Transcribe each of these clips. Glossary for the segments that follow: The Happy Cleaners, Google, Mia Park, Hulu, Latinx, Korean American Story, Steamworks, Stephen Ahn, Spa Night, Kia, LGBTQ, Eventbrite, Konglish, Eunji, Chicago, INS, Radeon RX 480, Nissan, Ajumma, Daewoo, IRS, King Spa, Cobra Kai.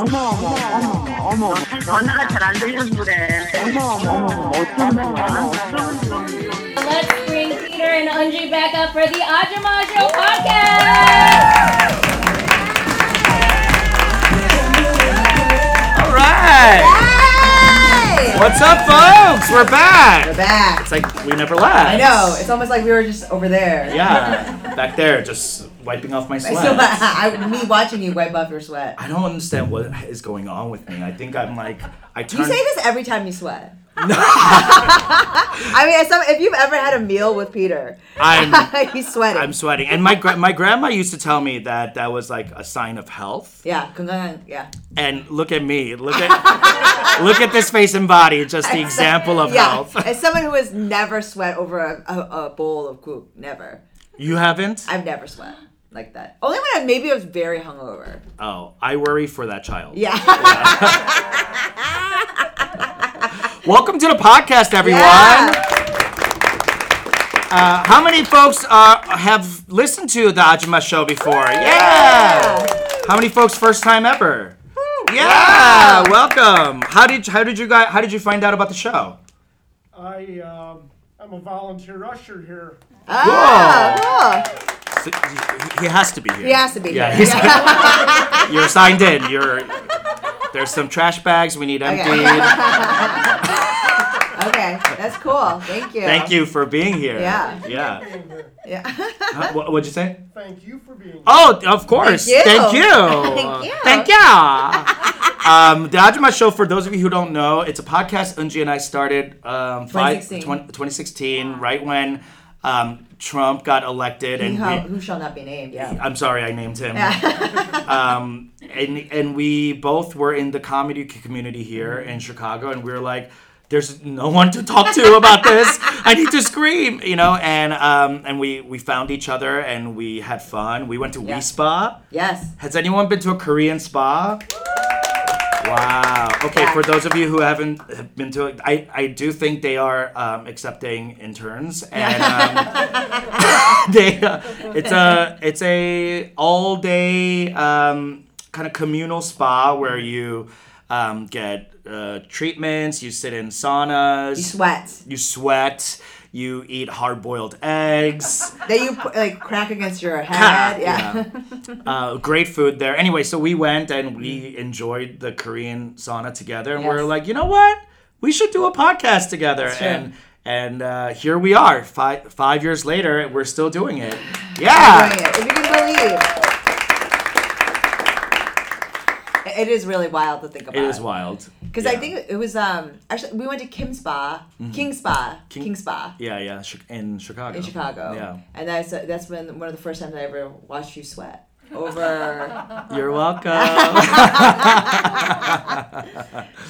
어머. 전화가 잘 안 들려서 그래. 어머. 어쩌면. Let's bring Peter and Eunji back up for the Ajumma Show podcast. All right. What's up, folks? We're back. It's like we never left. I know. It's almost like we were just over there. Yeah. Back there, just wiping off my sweat. Me watching you wipe off your sweat. I don't understand what is going on with me. I think I'm like... You say this every time you sweat. No. I mean, if you've ever had a meal with Peter, he's sweating. I'm sweating. And my grandma used to tell me that was like a sign of health. Yeah. And look at me. Look at this face and body. Just the example of health. As someone who has never sweat over a bowl of goop. Never. You haven't? I've never sweat like that. Only when I was very hungover. Oh, I worry for that child. Yeah. Welcome to the podcast, everyone. Yeah. How many folks have listened to the Ajumma Show before? Yeah. How many folks first time ever? Woo. Yeah. Wow. Welcome. How did you find out about the show? I'm a volunteer usher here. Ah, cool. So he has to be here. Yeah. You're signed in. There's some trash bags we need emptied. Okay, that's cool. Thank you. Thank you for being here. Yeah. What'd you say? Thank you for being here. Oh, of course. Thank you. The Ajumma Show, for those of you who don't know, it's a podcast Eunji and I started 2016, right when... Trump got elected, who shall not be named. Yeah, I'm sorry, I named him. Yeah. and we both were in the comedy community here in Chicago, and we were like, "There's no one to talk to about this. I need to scream," you know. And we found each other, and we had fun. We went to Spa. Yes. Has anyone been to a Korean spa? Wow. Okay, for those of you who haven't been to it, I do think they are accepting interns, and it's a all day kind of communal spa where you get treatments, you sit in saunas, you sweat. You eat hard-boiled eggs. That you crack against your head. Yeah. Great food there. Anyway, so we went and we enjoyed the Korean sauna together, and we were like, you know what? We should do a podcast together. And here we are, five years later, and we're still doing it. Yeah. If you can believe. It is really wild to think about. It is wild. Because I think it was, actually, we went to King Spa. Yeah, in Chicago. Yeah. And that's been one of the first times I ever watched you sweat over... You're welcome.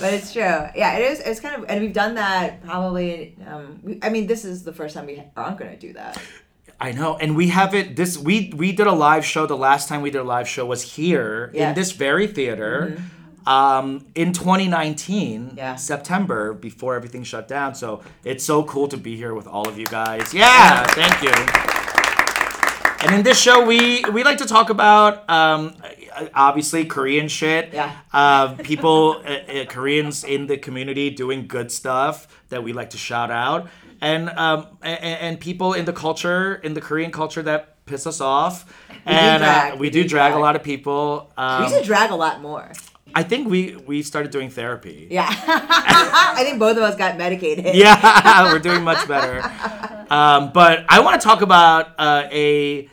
But it's true. Yeah, it is. It's kind of... And we've done that probably... this is the first time we aren't going to do that. I know, and we haven't. We did a live show. The last time we did a live show was here in this very theater. Mm-hmm. In 2019, September, before everything shut down. So it's so cool to be here with all of you guys. Yeah, thank you. And in this show, we like to talk about, obviously, Korean shit. Yeah. People, Koreans in the community doing good stuff that we like to shout out. And people in the culture, in the Korean culture that piss us off. We do drag a lot of people. We used to drag a lot more. I think we started doing therapy. Yeah. I think both of us got medicated. Yeah, we're doing much better. But I want to talk about it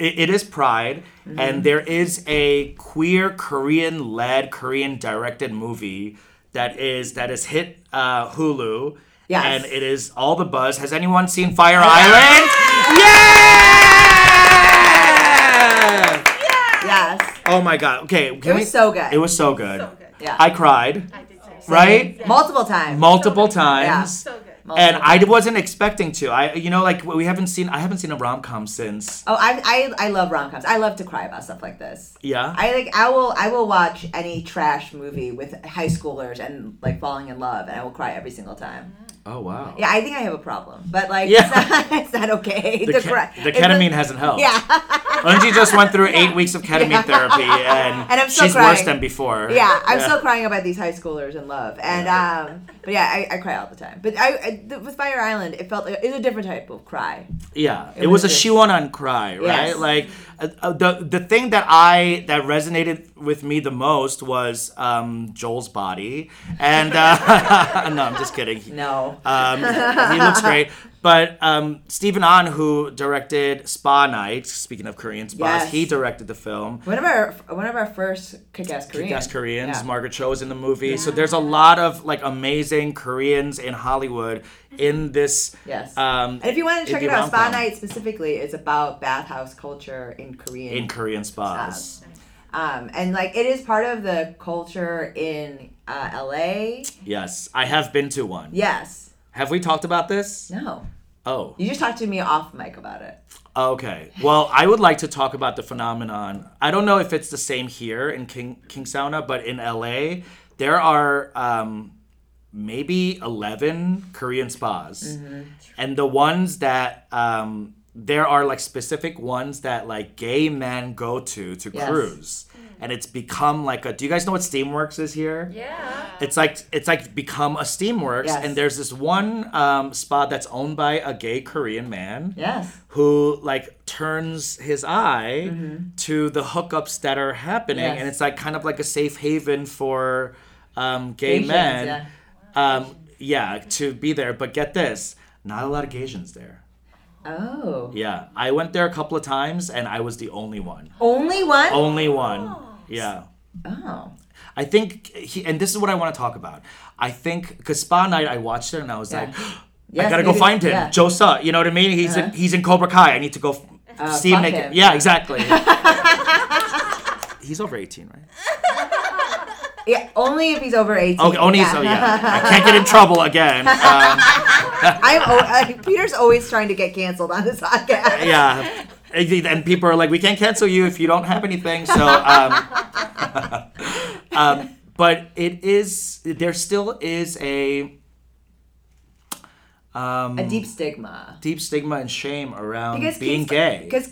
is Pride, mm-hmm. and there is a queer Korean-led, Korean-directed movie that is hit Hulu. Yes. And it is all the buzz. Has anyone seen Fire Island? Yeah! Yes. Oh my God. Okay. It was so good. Yeah. I cried. I did too. Right? Multiple times. Yeah. So good. And I wasn't expecting to. I haven't seen a rom-com since. Oh, I love rom-coms. I love to cry about stuff like this. Yeah. I will watch any trash movie with high schoolers and falling in love, and I will cry every single time. Oh wow. Yeah, I think I have a problem, but it's not okay to cry. The ketamine hasn't helped. Yeah. Eunji just went through 8 weeks of ketamine therapy, and I'm still she's crying. Worse than before. Yeah, I'm still crying about these high schoolers in love, and but yeah, I cry all the time. But with Fire Island, it felt like it was a different type of cry. Yeah, it was a shonan cry, right? Yes. Like the thing that resonated with me the most was Joel's body, and no, I'm just kidding. No, he looks great. But Stephen Ahn, who directed Spa Night, speaking of Korean spas, yes. He directed the film. One of our first kick-ass Koreans. Yeah. Margaret Cho is in the movie. Yeah. So there's a lot of like amazing Koreans in Hollywood in this. Yes. And if you want to check it out, Spa Night specifically is about bathhouse culture in Korean spas. And like it is part of the culture in LA. Yes, I have been to one. Yes. Have we talked about this? No. Oh. You just talked to me off mic about it. Okay. Well, I would like to talk about the phenomenon. I don't know if it's the same here in King Sauna, but in LA, there are maybe 11 Korean spas. Mm-hmm. And the ones that, there are like specific ones that like gay men go to yes. cruise. And it's become like do you guys know what Steamworks is here? Yeah. It's like become a Steamworks. Yes. And there's this one spa that's owned by a gay Korean man. Yes. Who like turns his eye mm-hmm. to the hookups that are happening. Yes. And it's like kind of like a safe haven for gay Asians, men. Yeah. To be there. But get this, not a lot of Asians there. Oh. Yeah. I went there a couple of times and I was the only one. Only one? Only one. Oh. Yeah. Oh. I think, and this is what I want to talk about. I think, because Spa Night, I watched it and I was like, I gotta go find him. Yeah. Josa, you know what I mean? He's, he's in Cobra Kai. I need to go see him naked. Yeah, exactly. He's over 18, right? Yeah, only if he's over 18. Okay, only if so, yeah. I can't get in trouble again. Peter's always trying to get canceled on this podcast. Yeah, and people are like, we can't cancel you if you don't have anything. So, but there still is a deep stigma and shame around being gay. Because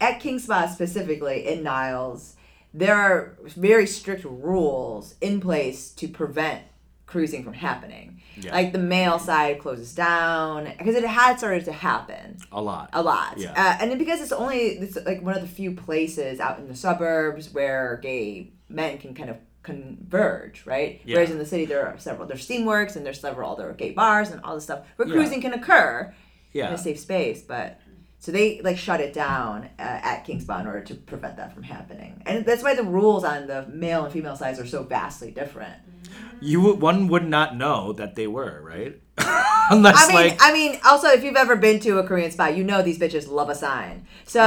at King Spa specifically in Niles, there are very strict rules in place to prevent cruising from happening. Yeah. Like the male side closes down because it had started to happen a lot. Yeah. And because it's like one of the few places out in the suburbs where gay men can kind of converge, right? Yeah. Whereas in the city there's Steamworks and there's several other gay bars and all this stuff where cruising can occur in a safe space, but so they like shut it down at King Spa in order to prevent that from happening, and that's why the rules on the male and female sides are so vastly different. One would not know that they were, right? Unless also if you've ever been to a Korean spa, you know these bitches love a sign. So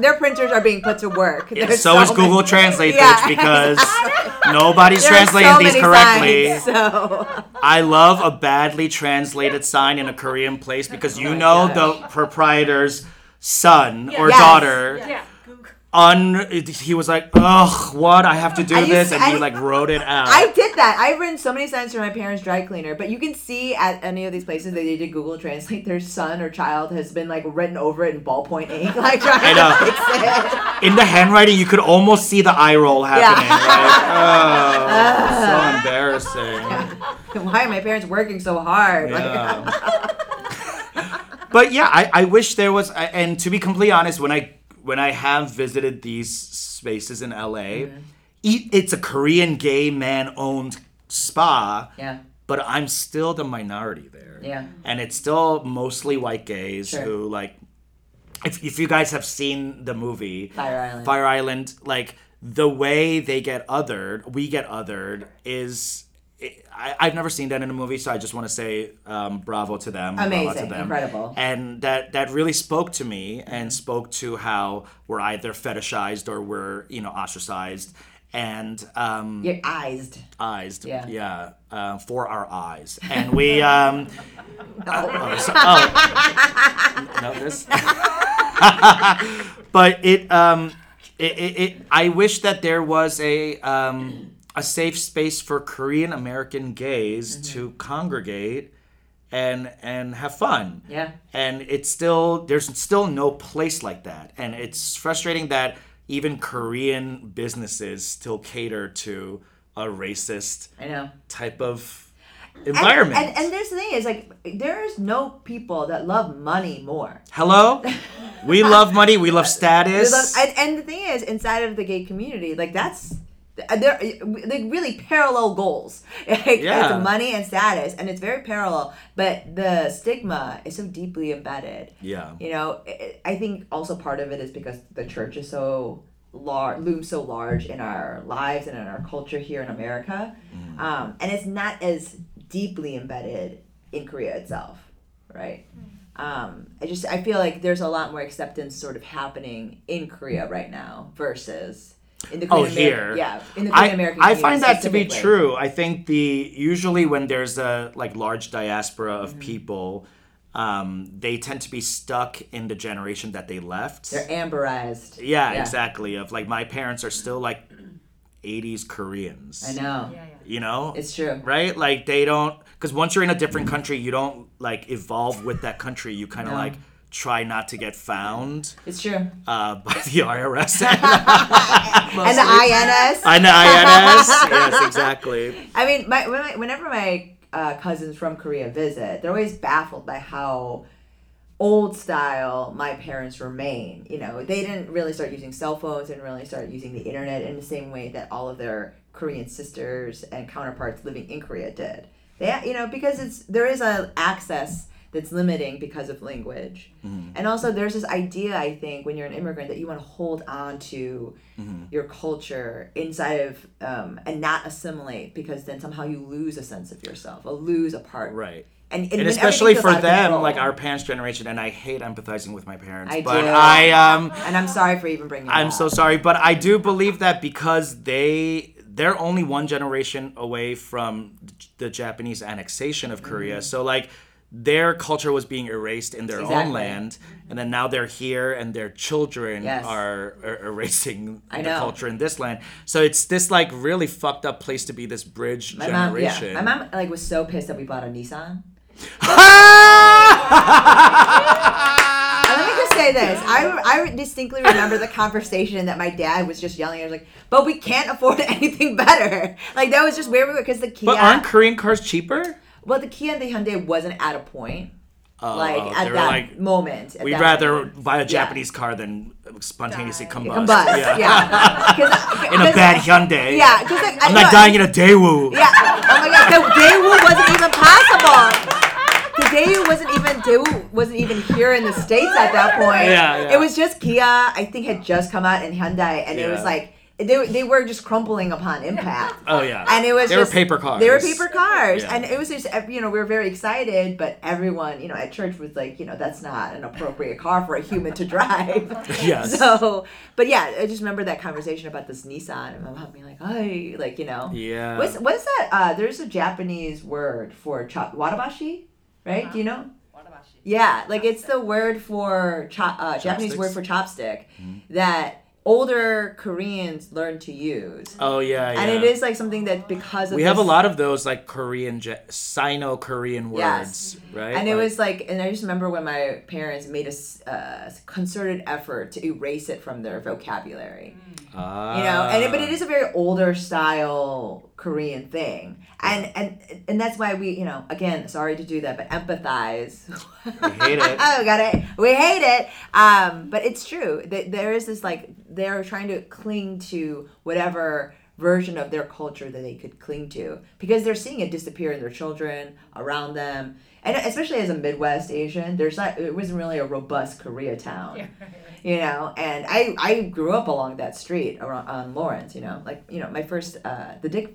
their printers are being put to work. Yeah, so is Google Translate, bitch, because nobody's translating these correctly. Signs, so. I love a badly translated sign in a Korean place because the proprietor's son or daughter. Yeah. He was like, ugh, what? I have to do this, and he like wrote it out. I did that. I've written so many signs for my parents' dry cleaner, but you can see at any of these places that they did Google Translate, their son or child has been like written over it in ballpoint ink, like trying to fix it. In the handwriting, you could almost see the eye roll happening. Yeah. Right? Oh, so embarrassing. Why are my parents working so hard? Yeah. But I wish there was. And to be completely honest, when I have visited these spaces in LA, it's a Korean gay man owned spa, but I'm still the minority there. Yeah. And it's still mostly white gays who like, if you guys have seen the movie Fire Island, like the way they get othered, is, I've never seen that in a movie, so I just want to say bravo to them. Amazing, incredible. And that really spoke to me and spoke to how we're either fetishized or we're, ostracized. And... You're eyesed. For our eyes. And we... But I wish that there was a safe space for Korean American gays to congregate and have fun. Yeah. And it's still, there's still no place like that. And it's frustrating that even Korean businesses still cater to a racist type of environment. And there's the thing is, like, there's no people that love money more. Hello? We love money. We love status. And the thing is, inside of the gay community, like, that's, they're like really parallel goals. Like, yeah. It's money and status, and it's very parallel, but the stigma is so deeply embedded. Yeah. You know, I think also part of it is because the church is so large, looms so large in our lives and in our culture here in America. Mm. And it's not as deeply embedded in Korea itself, right? Mm. I feel like there's a lot more acceptance sort of happening in Korea right now versus in the Korean here. Yeah, in the Korean American community. I find that to be true. I think usually when there's a like large diaspora of mm-hmm. people, they tend to be stuck in the generation that they left. They're amberized. Yeah, exactly. Of like, my parents are still like 80s Koreans. I know. Yeah, yeah. You know? It's true. Right? Like, they don't, because once you're in a different country, you don't like evolve with that country. You kind of like try not to get found. It's true. By the IRS. And the INS. And the INS. Yes, exactly. I mean, whenever my cousins from Korea visit, they're always baffled by how old style my parents remain. You know, they didn't really start using cell phones, didn't really start using the internet in the same way that all of their Korean sisters and counterparts living in Korea did. They, you know, because there is an access that's limiting because of language. Mm-hmm. And also there's this idea, I think, when you're an immigrant, that you want to hold on to mm-hmm. your culture inside of, and not assimilate, because then somehow you lose a sense of yourself, or lose a part. Right. And especially for them, like our parents' generation, and I hate empathizing with my parents. And I'm sorry for even bringing that up. I'm so sorry, but I do believe that because they're only one generation away from the Japanese annexation of Korea. Mm-hmm. So like, their culture was being erased in their own land, and then now they're here, and their children are erasing the culture in this land. So it's this like really fucked up place to be, this bridge generation. My mom like was so pissed that we bought a Nissan. Let me just say this: I distinctly remember the conversation that my dad was just yelling. I was like, "But we can't afford anything better." Like, that was just where we were, because the Kia. But aren't Korean cars cheaper? Well, the Kia and the Hyundai wasn't at a point, moment. We'd rather buy a Japanese car than spontaneously combust. In a bad Hyundai. Yeah, because like, I'm not dying in a Daewoo. Yeah, oh my god, the Daewoo wasn't even possible. Daewoo wasn't even here in the States at that point. Yeah. It was just Kia. I think had just come out in Hyundai, and it was like. They were just crumpling upon impact. Oh, yeah. And it was were paper cars. They were paper cars. Yeah. And it was just, you know, we were very excited, but everyone, you know, at church was like, you know, that's not an appropriate car for a human to drive. Yes. So, but yeah, I just remember that conversation about this Nissan, and my mom being like, "Hey," like, you know. Yeah. What's that? There's a Japanese word for watabashi, right? Uh-huh. Do you know? Watabashi. Yeah. Like, it's the word for, Japanese word for chopstick that older Koreans learn to use. Oh, yeah. And it is like something that because of we have a lot of those like Korean, Sino-Korean words, right? And it was like, and I just remember when my parents made a concerted effort to erase it from their vocabulary. You know, but it is a very older style Korean thing. And that's why we, you know, again, sorry to do that, but empathize. We hate it. Oh, got it. We hate it. But it's true. There is this like, they're trying to cling to whatever version of their culture that they could cling to, because they're seeing it disappear in their children, around them. And especially as a Midwest Asian, it wasn't really a robust Koreatown, you know. And I grew up along that street around on Lawrence, you know. Like, you know, my first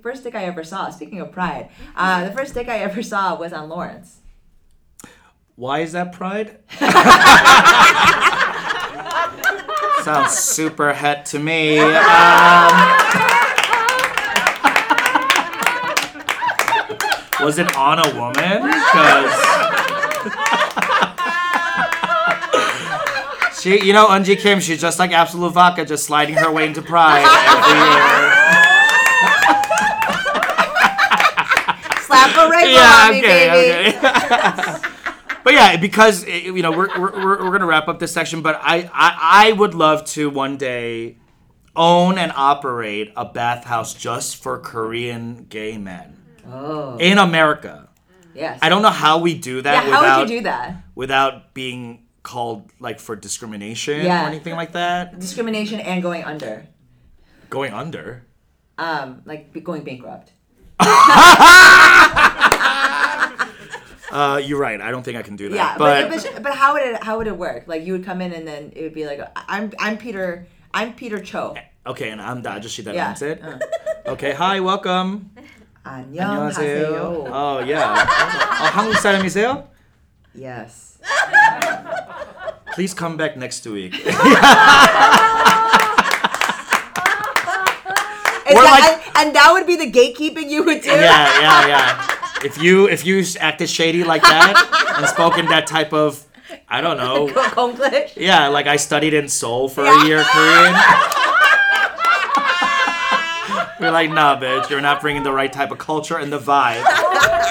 first dick I ever saw. Speaking of pride, the first dick I ever saw was on Lawrence. Why is that pride? Sounds super het to me. Was it on a woman? Because she, you know, Eunji Kim, she's just like Absolute Vodka, just sliding her way into pride every year. Clap right behind me, baby. Okay. But yeah, because you know we're gonna wrap up this section, but I would love to one day own and operate a bathhouse just for Korean gay men in America. Yes, I don't know how we do that. Yeah, how would you do that without being called like for discrimination or anything like that? Discrimination and going under. Going under. Like going bankrupt. You're right. I don't think I can do that. Yeah, but how would it work? Like you would come in and then it would be like I'm Peter Cho. Okay, and I'm the Ajumma that owns it. Okay, hi, welcome. 안녕하세요. Oh yeah. 한국 사람이세요? Yes. Please come back next week. And that would be the gatekeeping you would do. Yeah. If you acted shady like that and spoke in that type of, I don't know. Konglish? Yeah, like I studied in Seoul for a year Korean. We're like, nah, bitch, you're not bringing the right type of culture and the vibe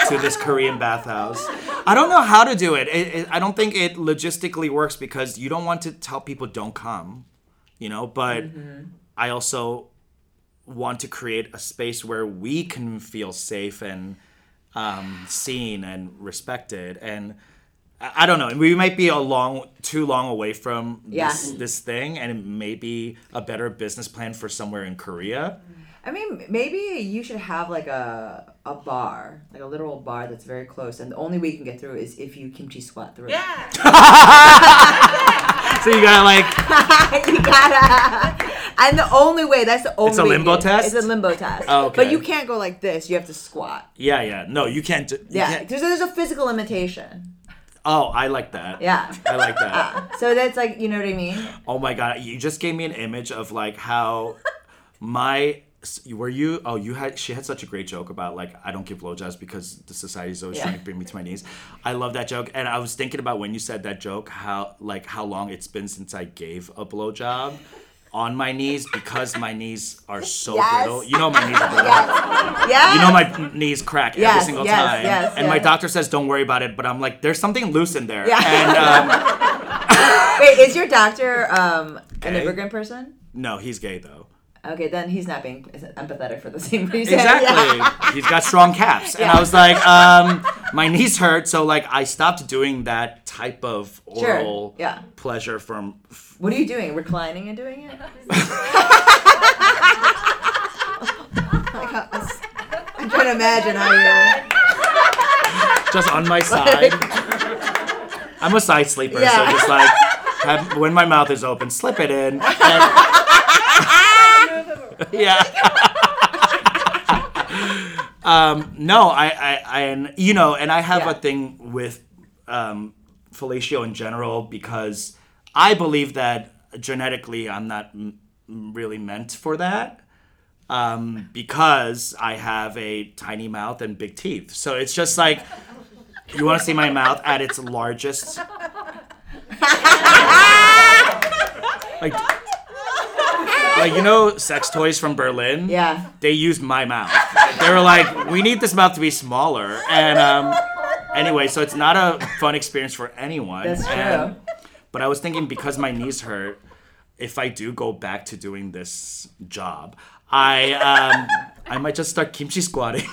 to this Korean bathhouse. I don't know how to do it. I don't think it logistically works because you don't want to tell people don't come, you know, but I also want to create a space where we can feel safe and seen and respected, and I don't know. We might be too long away from this thing, and it may be a better business plan for somewhere in Korea. I mean, maybe you should have like a bar, like a literal bar that's very close, and the only way you can get through is if you kimchi squat through. Yeah. So you gotta like. And the only way, that's the only way. It's a limbo test? It's a limbo test. Oh, okay. But you can't go like this. You have to squat. Yeah. No, you can't. You can't. There's a physical limitation. Oh, I like that. Yeah. I like that. So that's like, you know what I mean? Oh my God. You just gave me an image of like how my... She had such a great joke about like, I don't give blowjobs because the society's always trying to bring me to my knees. I love that joke. And I was thinking about when you said that joke, how long it's been since I gave a blowjob. On my knees because my knees are so brittle. You know my knees are brittle. Yes. You know my knees crack every single time. And my doctor says, don't worry about it. But I'm like, there's something loose in there. Yeah. And, wait, is your doctor an immigrant person? No, he's gay though. Okay, then he's not being empathetic for the same reason. Exactly. Yeah. He's got strong calves. And I was like, my knees hurt. So like I stopped doing that type of oral pleasure from... What are you doing? Reclining and doing it? I can't imagine how you're... Just on my side. I'm a side sleeper, so just like when my mouth is open, slip it in. Yeah. No, I you know, and I have a thing with fellatio in general because I believe that genetically I'm not really meant for that because I have a tiny mouth and big teeth. So it's just like, you want to see my mouth at its largest? Like, you know, sex toys from Berlin? Yeah. They used my mouth. They were like, we need this mouth to be smaller. And anyway, so it's not a fun experience for anyone. That's true. But I was thinking because my knees hurt, if I do go back to doing this job, I might just start kimchi squatting.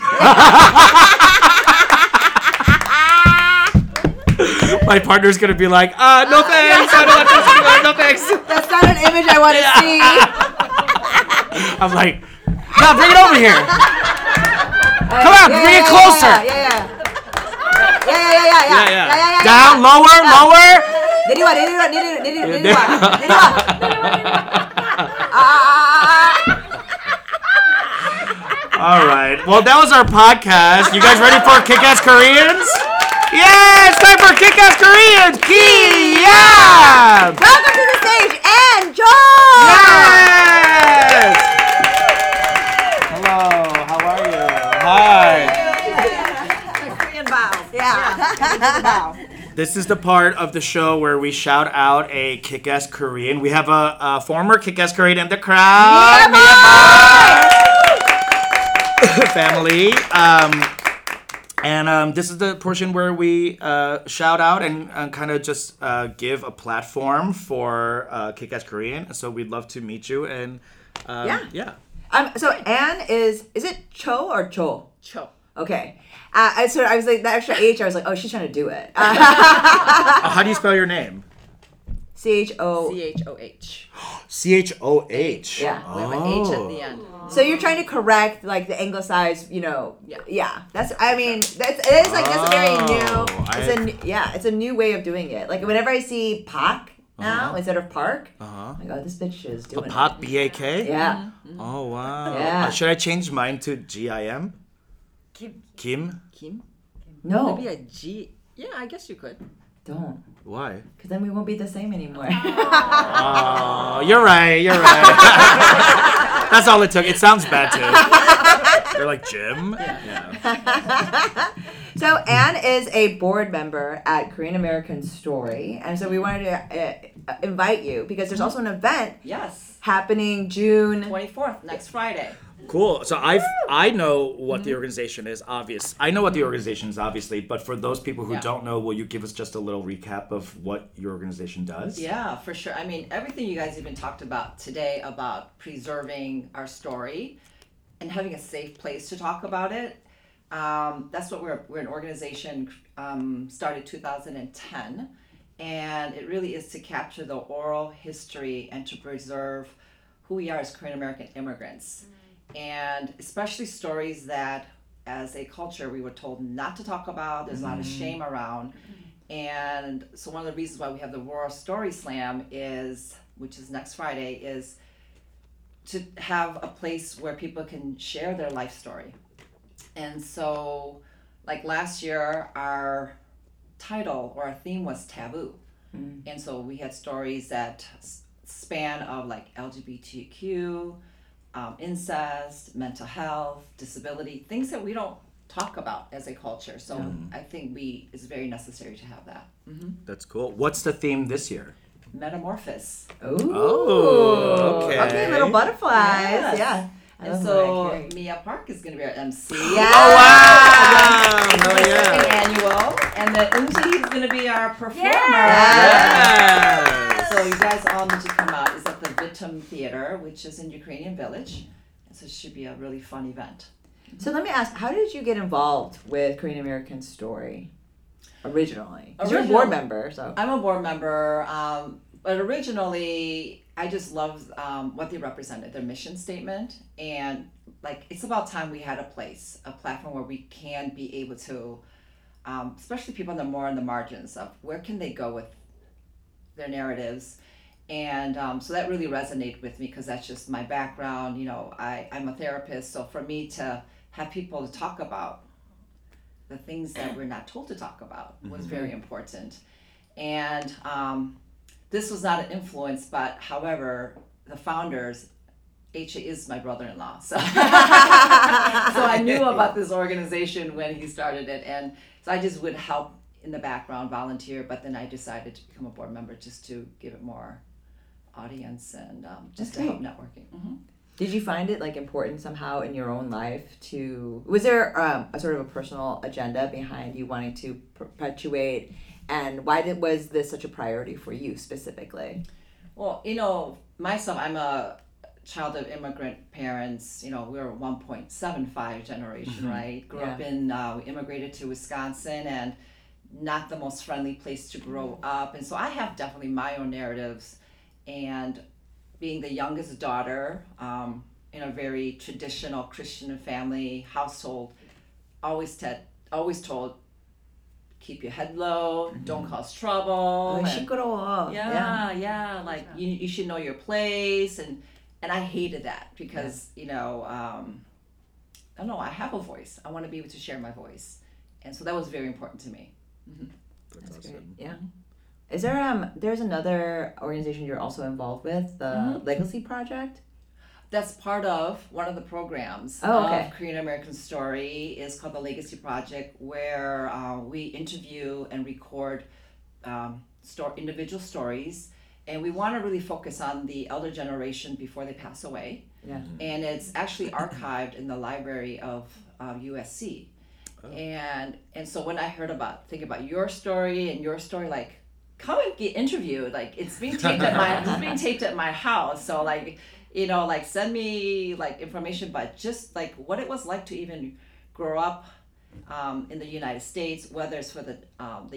My partner's going to be like, no thanks. I don't want this to go. No thanks. That's not an image I want to see. I'm like, no, bring it over here. Come on, bring it closer. Yeah. Down, lower. All right. Well, that was our podcast. You guys ready for Kick-Ass Koreans? Yeah, it's time for Kick-Ass Koreans. Yeah. Welcome to the stage, Ann Cho. Yes. Hello. How are you? Hi. The Korean bow. Yeah. This is the part of the show where we shout out a kick-ass Korean. We have a former kick-ass Korean in the crowd. Mia Park! Family. And this is the portion where we shout out and kind of just give a platform for Kick-Ass Korean. So we'd love to meet you. And yeah. So Ann is it Cho or Cho? Cho. Okay. So I was like, that extra H, I was like, oh, she's trying to do it. How do you spell your name? C-H-O-H. C-H-O-H. Yeah. Oh. We have an H at the end. So you're trying to correct, like, the anglicized, you know. Yeah. Yeah. That's, I mean, it is, like, that's very new. It's a new way of doing it. Like, whenever I see Pak now instead of Park, I'm like, oh, this bitch is doing it. Pak, B-A-K? Yeah. Mm-hmm. Oh, wow. Yeah. Should I change mine to G-I-M? Kim? No. Maybe a G. Yeah, I guess you could. Don't. Why? Because then we won't be the same anymore. Oh, you're right. That's all it took. It sounds bad too. They're like Jim. Yeah. So Ann is a board member at Korean American Story, and so we wanted to invite you because there's also an event. Yes. Happening June 24th, next Friday. Cool. So I know what the organization is, obvious. I know what the organization is, obviously, but for those people who don't know, will you give us just a little recap of what your organization does? Yeah, for sure. I mean, everything you guys even talked about today about preserving our story and having a safe place to talk about it. That's what we're an organization started 2010, and it really is to capture the oral history and to preserve who we are as Korean American immigrants. And especially stories that, as a culture, we were told not to talk about. There's a lot of shame around. And so one of the reasons why we have the Roar Story Slam which is next Friday, is to have a place where people can share their life story. And so, like last year, our title or our theme was taboo. And so we had stories that span of like LGBTQ, incest, mental health, disability, things that we don't talk about as a culture. So I think it's very necessary to have that. Mm-hmm. That's cool. What's the theme this year? Metamorphosis. Ooh. Oh, okay. Okay, little butterflies. Yes. Yeah. And so Mia Park is going to be our MC. Yeah. Oh, wow. It's the second annual. And then Eunji is going to be our performer. Yes. So you guys all need to come out. It's at the Vittum Theater, which is in Ukrainian Village. So it should be a really fun event. So let me ask, how did you get involved with Korean American Story originally? Because you're a board member. So I'm a board member. But originally, I just loved what they represented, their mission statement. And like, it's about time we had a place, a platform where we can be able to, especially people that are more on the margins of where can they go with their narratives. And so that really resonated with me because that's just my background. You know, I'm a therapist. So for me to have people to talk about the things that we're not told to talk about was very important. And this was not an influence, but however, the founders, H.A. is my brother-in-law. So I knew about this organization when he started it. And so I just would help in the background, volunteer, but then I decided to become a board member just to give it more audience and just to help networking. Mm-hmm. Did you find it like important somehow in your own life to, was there a sort of a personal agenda behind you wanting to perpetuate, and why was this such a priority for you specifically? Well, you know, myself, I'm a child of immigrant parents. You know, we were 1.75 generation, right? Grew up in, we immigrated to Wisconsin, and not the most friendly place to grow up. And so I have definitely my own narratives, and being the youngest daughter in a very traditional Christian family household, always told, keep your head low, don't cause trouble. Oh, she could all up. Yeah. Like you should know your place. And I hated that because, you know, I don't know, I have a voice. I want to be able to share my voice. And so that was very important to me. Mm-hmm. That's awesome. Great. Yeah. Is there there's another organization you're also involved with, the Legacy Project? That's part of one of the programs of Korean American Story. Is called the Legacy Project, where we interview and record individual stories, and we want to really focus on the elder generation before they pass away. Yeah. And it's actually archived in the library of USC. Oh. And so when I heard about, think about your story, like, come and get interviewed. Like, it's being taped at my, it's being taped at my house. So like, you know, like send me like information, but just like what it was like to even grow up in the United States, whether it's for the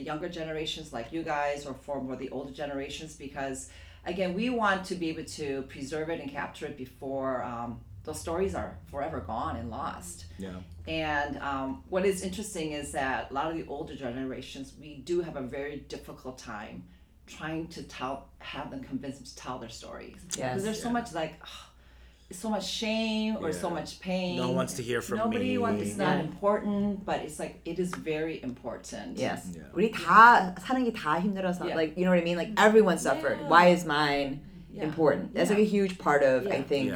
younger generations like you guys or for more the older generations, because again, we want to be able to preserve it and capture it before those stories are forever gone and lost. Yeah. And what is interesting is that a lot of the older generations, we do have a very difficult time trying to have them convinced them to tell their stories. Yes. Because there's so much like, so much shame or so much pain. No one wants to hear from me. It's not important, but it's like, it is very important. Yes. Yeah. 우리 다 사는 게 다 힘들어서, like, you know what I mean? Like, everyone suffered. Yeah. Why is mine important? That's like a huge part of, I think,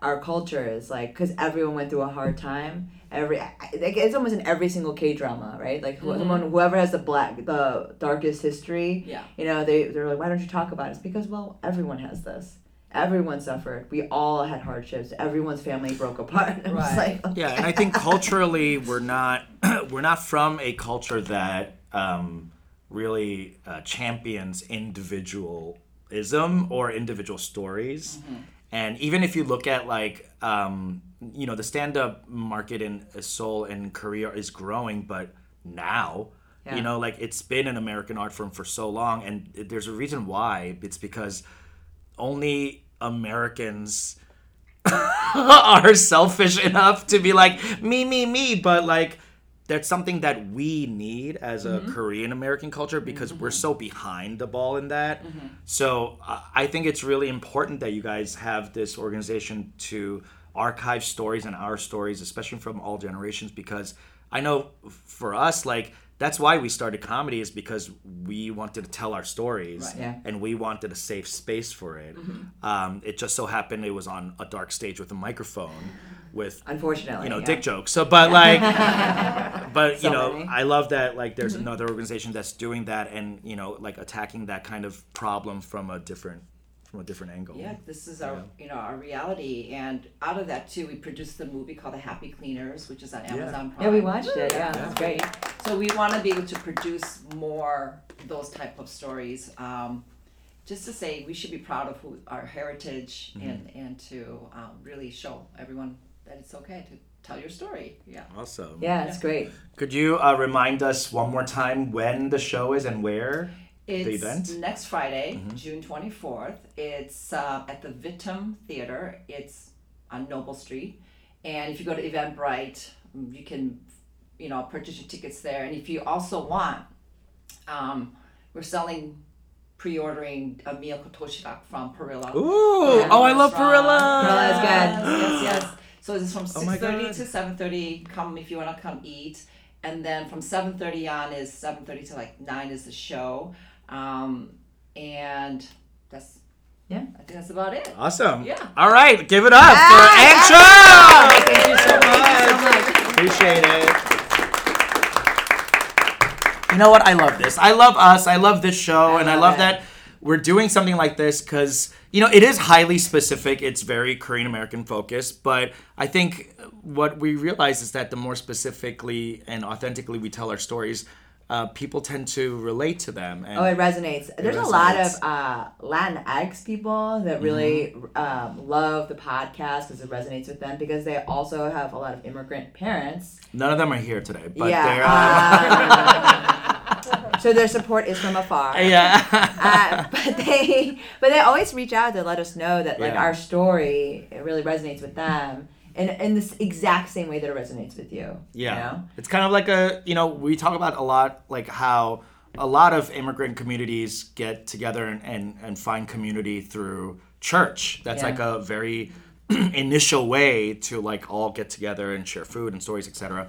our culture is like, because everyone went through a hard time. It's almost in every single K-drama, right? Like whoever has the darkest history, you know, they're like, why don't you talk about it? It's because, well, everyone has this. Everyone suffered. We all had hardships. Everyone's family broke apart. Right. Like, okay. Yeah, and I think culturally we're not from a culture that really champions individualism or individual stories. Mm-hmm. And even if you look at like you know, the stand-up market in Seoul and Korea is growing, but now. You know, like it's been an American art form for so long, and there's a reason why. It's because only Americans are selfish enough to be like, me, me, me. But like, that's something that we need as a Korean American culture, because we're so behind the ball in that. Mm-hmm. So I think it's really important that you guys have this organization to archive stories and our stories, especially from all generations, because I know for us, like, that's why we started comedy, is because we wanted to tell our stories, right, and we wanted a safe space for it. Mm-hmm. It just so happened it was on a dark stage with a microphone, with, unfortunately, you know, dick jokes. So, but like, but so you know, many. I love that like there's another organization that's doing that, and you know, like attacking that kind of problem from a different angle. Yeah, this is our our reality, and out of that too, we produced the movie called The Happy Cleaners, which is on Amazon Prime. Yeah, we watched it. Yeah, it's great. So we want to be able to produce more those type of stories. Just to say, we should be proud of our heritage, and to really show everyone that it's okay to tell your story. Yeah. Awesome. Yeah, it's great. Could you remind us one more time when the show is and where? It's next Friday, June 24th. It's at the Vittum Theater. It's on Noble Street. And if you go to Eventbrite, you can, you know, purchase your tickets there. And if you also want, we're selling, pre-ordering a Mia Kotoshirak from Perilla. Ooh! Oh, I love Perilla! Perilla is good. Yes. So it's from 6:30 to 7:30. Come if you want to come eat. And then from 7:30 on is 7:30 to like 9 is the show. And that's, I think that's about it. Awesome. Yeah. All right. Give it up for Ann Cho. Thank you so much. Appreciate it. You know what? I love this. I love us. I love this show. I love that we're doing something like this, because, you know, it is highly specific. It's very Korean American focused. But I think what we realize is that the more specifically and authentically we tell our stories, people tend to relate to them. And it resonates. There's a lot of Latinx people that really love the podcast because it resonates with them, because they also have a lot of immigrant parents. None of them are here today, but they're... so their support is from afar. Yeah. But they always reach out to let us know that like our story, it really resonates with them. In this exact same way that it resonates with you. Yeah. You know? It's kind of like we talk about a lot, like how a lot of immigrant communities get together and find community through church. That's like a very initial way to like all get together and share food and stories, etc.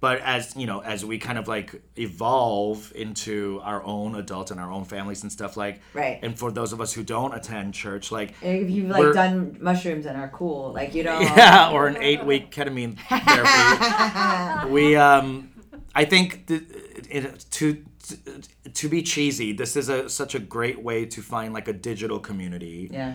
But as, you know, as we kind of like evolve into our own adults and our own families and stuff, like, and for those of us who don't attend church, like, if you've like done mushrooms and are cool, like, you don't, or an 8-week ketamine therapy, I think to be cheesy, this is such a great way to find like a digital community. Yeah.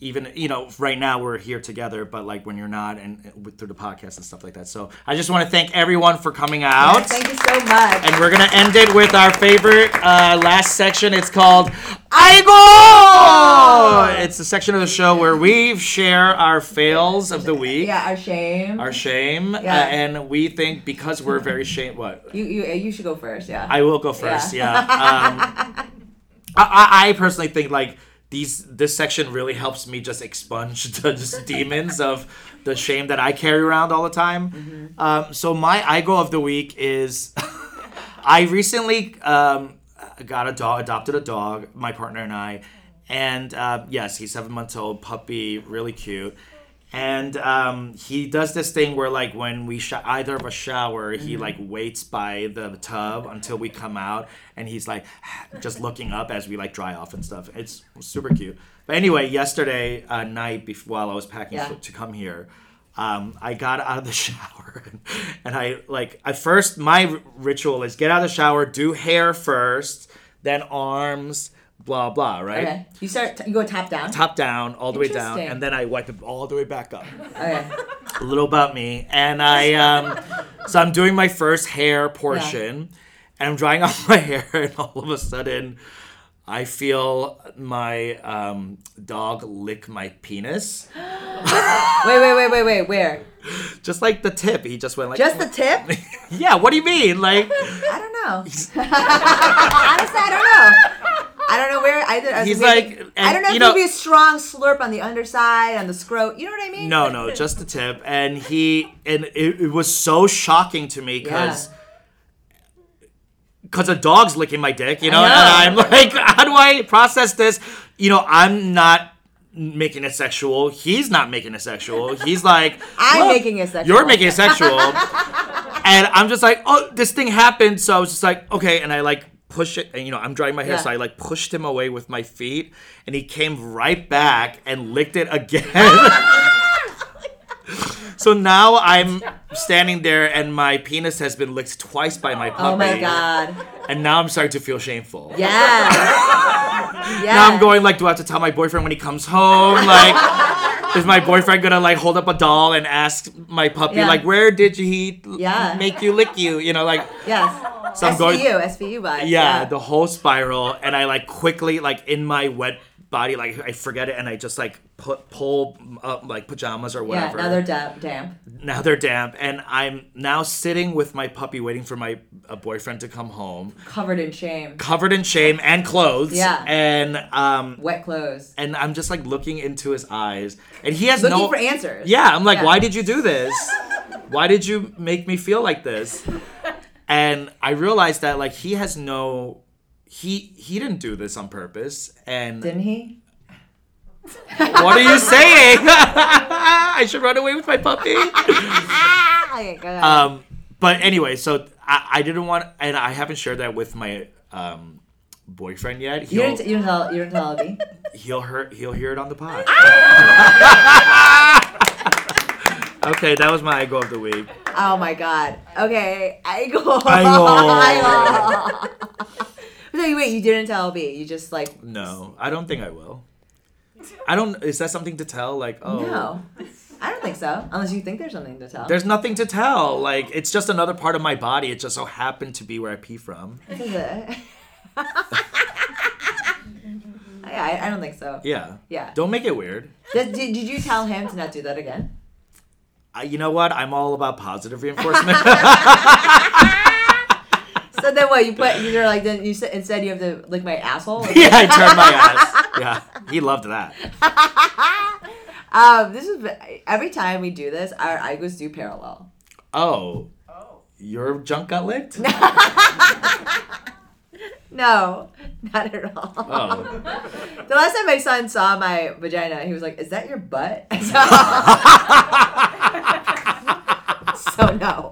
Even, you know, right now we're here together, but like when you're not, and through the podcast and stuff like that. So I just want to thank everyone for coming out. Yeah, thank you so much. And we're going to end it with our favorite last section. It's called Aigo! It's the section of the show where we share our fails of the week. Yeah, our shame. Our shame. Yeah. And we think because we're very shame. What? You should go first, yeah. I will go first, yeah. I personally think like this section really helps me just expunge the just demons of the shame that I carry around all the time. Mm-hmm. So my Aigo of the week is I recently... adopted a dog, my partner and I, and yes, he's 7 months old, puppy, really cute, and he does this thing where like when we either of us shower, he like waits by the tub until we come out, and he's like just looking up as we like dry off and stuff. It's super cute. But anyway, yesterday night while I was packing to come here, I got out of the shower and I like at first my ritual is get out of the shower, do hair first, then arms, blah blah, right? Okay. You start you go top down. Top down, all the way down, and then I wipe it all the way back up. Okay. A little about me. And I so I'm doing my first hair portion and I'm drying off my hair, and all of a sudden I feel my dog lick my penis. Wait, where? Just like the tip. He just went like... Just the tip? Yeah, what do you mean? Like... I don't know. Honestly, I don't know. I don't know where either. He's like... And, I don't know if it would be a strong slurp on the underside, on the scrot. You know what I mean? No, just the tip. And he... And it was so shocking to me because... Yeah. Because a dog's licking my dick, you know? And I'm like, how do I process this? You know, I'm not making it sexual. He's not making it sexual. He's like, I'm making it sexual. You're making it sexual. And I'm just like, oh, this thing happened. So I was just like, okay. And I like push it. And, you know, I'm drying my hair. Yeah. So I like pushed him away with my feet. And he came right back and licked it again. So now I'm standing there and my penis has been licked twice by my puppy. Oh my God. And now I'm starting to feel shameful. Yeah. Yeah. Now I'm going like, do I have to tell my boyfriend when he comes home? Like, is my boyfriend going to like hold up a doll and ask my puppy like, where did he make you lick you? You know, like. Yes. So I'm going. SVU vibes. Yeah, the whole spiral. And I like quickly like in my wet body, like I forget it, and I just like pull up like pajamas or whatever. Yeah, now they're damp. Now they're damp, and I'm now sitting with my puppy, waiting for my boyfriend to come home. Covered in shame and clothes. Yeah. And wet clothes. And I'm just like looking into his eyes, and he has looking for answers. Yeah, I'm like, why did you do this? Why did you make me feel like this? And I realized that like he has no. He didn't do this on purpose, and didn't he? What are you saying? I should run away with my puppy. Okay, go ahead. But anyway, so I didn't want, and I haven't shared that with my boyfriend yet. You didn't tell me. He'll hear it on the pod. Okay, that was my Aigo of the week. Oh my God. Okay, Aigo. No, wait, you didn't tell me. You just like... No, I don't think I will. I don't... Is that something to tell? Like, oh... No, I don't think so. Unless you think there's something to tell. There's nothing to tell. Like, it's just another part of my body. It just so happened to be where I pee from. I don't think so. Yeah. Yeah. Don't make it weird. Did you tell him to not do that again? You know what? I'm all about positive reinforcement. So then what, instead you have to lick my asshole? Okay. Yeah, I turned my ass. Yeah, he loved that. Every time we do this, our Aigos do parallel. Oh. Your junk got licked? No, not at all. Oh. The last time my son saw my vagina, he was like, is that your butt? So no.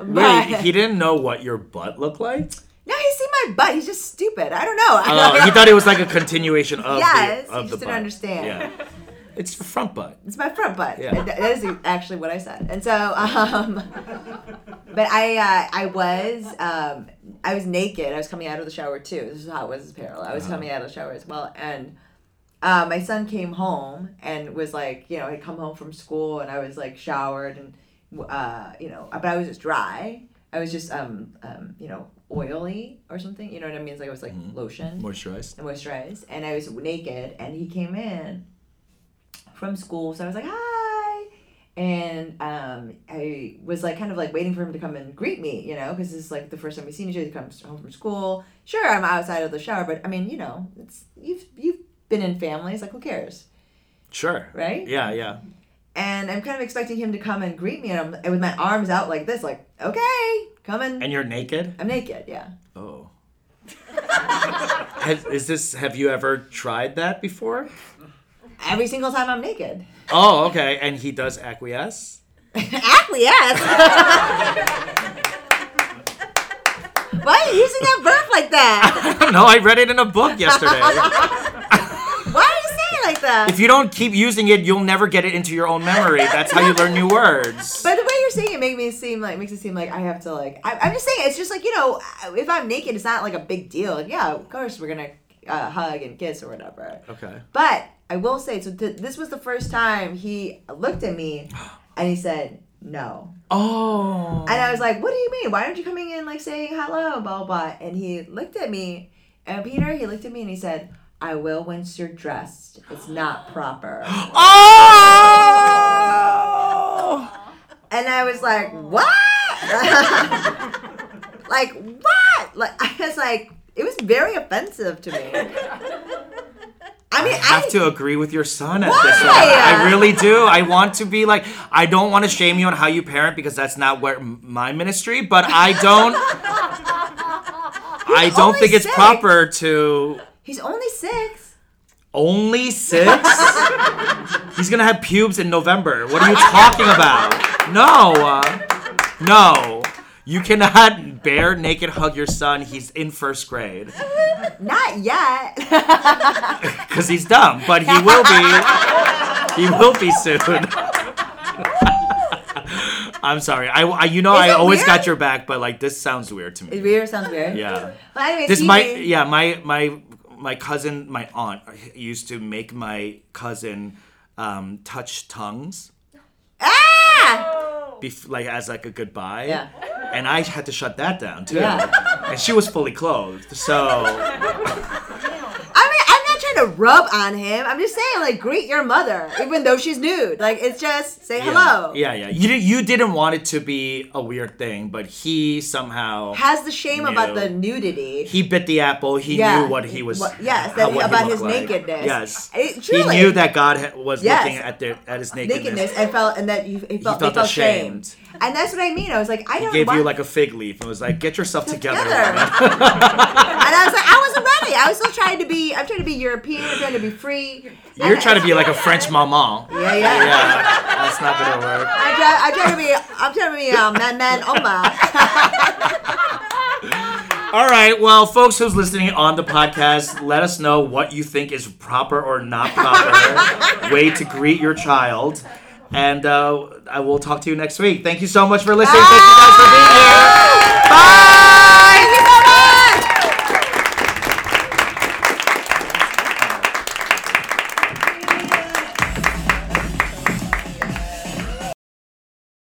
Wait, he didn't know what your butt looked like? No, he's seen my butt. He's just stupid. I don't know. He thought it was like a continuation of the butt. Yes, he just didn't understand. Yeah. It's your front butt. It's my front butt. Yeah. That is actually what I said. And so, but I was, I was naked. I was coming out of the shower, too. This is how it was as Perilla. I was coming out of the shower as well. And my son came home and was like, you know, he'd come home from school and I was like showered and, you know, but I was just dry. I was just, you know, oily or something. You know what I mean? It's like I was like lotion. Moisturized. And I was naked and he came in from school. So I was like, hi. And I was like kind of like waiting for him to come and greet me, you know, because this is like the first time we've seen each other. He comes home from school. Sure, I'm outside of the shower, but I mean, you know, it's you've been in families, like who cares? Sure. Right? Yeah, yeah. And I'm kind of expecting him to come and greet me, and I'm with my arms out like this, like, okay, come in. And you're naked? I'm naked, yeah. Oh. Have you ever tried that before? Every single time I'm naked. Oh, okay. And he does acquiesce? Acquiesce? Why are you using that verb like that? I don't know. I read it in a book yesterday. That. If you don't keep using it, you'll never get it into your own memory. That's how you learn new words. But the way you're saying it makes it seem like I have to like. I'm just saying it's just like, you know, if I'm naked, it's not like a big deal. Like, yeah, of course we're gonna hug and kiss or whatever. Okay. But I will say, so this was the first time he looked at me and he said no. Oh. And I was like, what do you mean? Why aren't you coming in like saying hello, blah blah blah? And he looked at me, and Peter, he looked at me and he said, I will once you're dressed. It's not proper. Oh! And I was like, what? Like, what? Like, I was like, it was very offensive to me. I mean, I have to agree with your son at this point. I really do. I want to be like, I don't want to shame you on how you parent because that's not where my ministry, but I don't think it's proper to... He's only 6. Only 6? He's going to have pubes in November. What are you talking about? No. No. You cannot bare naked hug your son. He's in first grade. Not yet. Because he's dumb. But he will be. He will be soon. I'm sorry. I you know, I always got your back, but like this sounds weird to me. It's weird. Sounds weird. Yeah. Well, anyways, my aunt used to make my cousin touch tongues. Ah! Like as like a goodbye. Yeah. And I had to shut that down too. Yeah. And she was fully clothed, so. I mean, I'm not trying to rub on him. I'm just saying, like, greet your mother, even though she's nude. Like, it's just say hello. Yeah, yeah. You didn't want it to be a weird thing, but he somehow has the shame about the nudity. He bit the apple. He knew what he was. About his nakedness. Yes, truly. He knew that God was looking at his nakedness. He felt ashamed. And that's what I mean. I was like, I don't. He gave you like a fig leaf and was like, get yourself together. And I was like, I wasn't ready. I was still trying to be. I'm trying to be European. I'm trying to be free. You're trying to be like a French maman. Yeah, yeah. Yeah, that's not gonna work. I'm trying to be man, Oma. All right, well, folks who's listening on the podcast, let us know what you think is proper or not proper way to greet your child. And I will talk to you next week. Thank you so much for listening. Bye. Thank you guys for being here. Bye.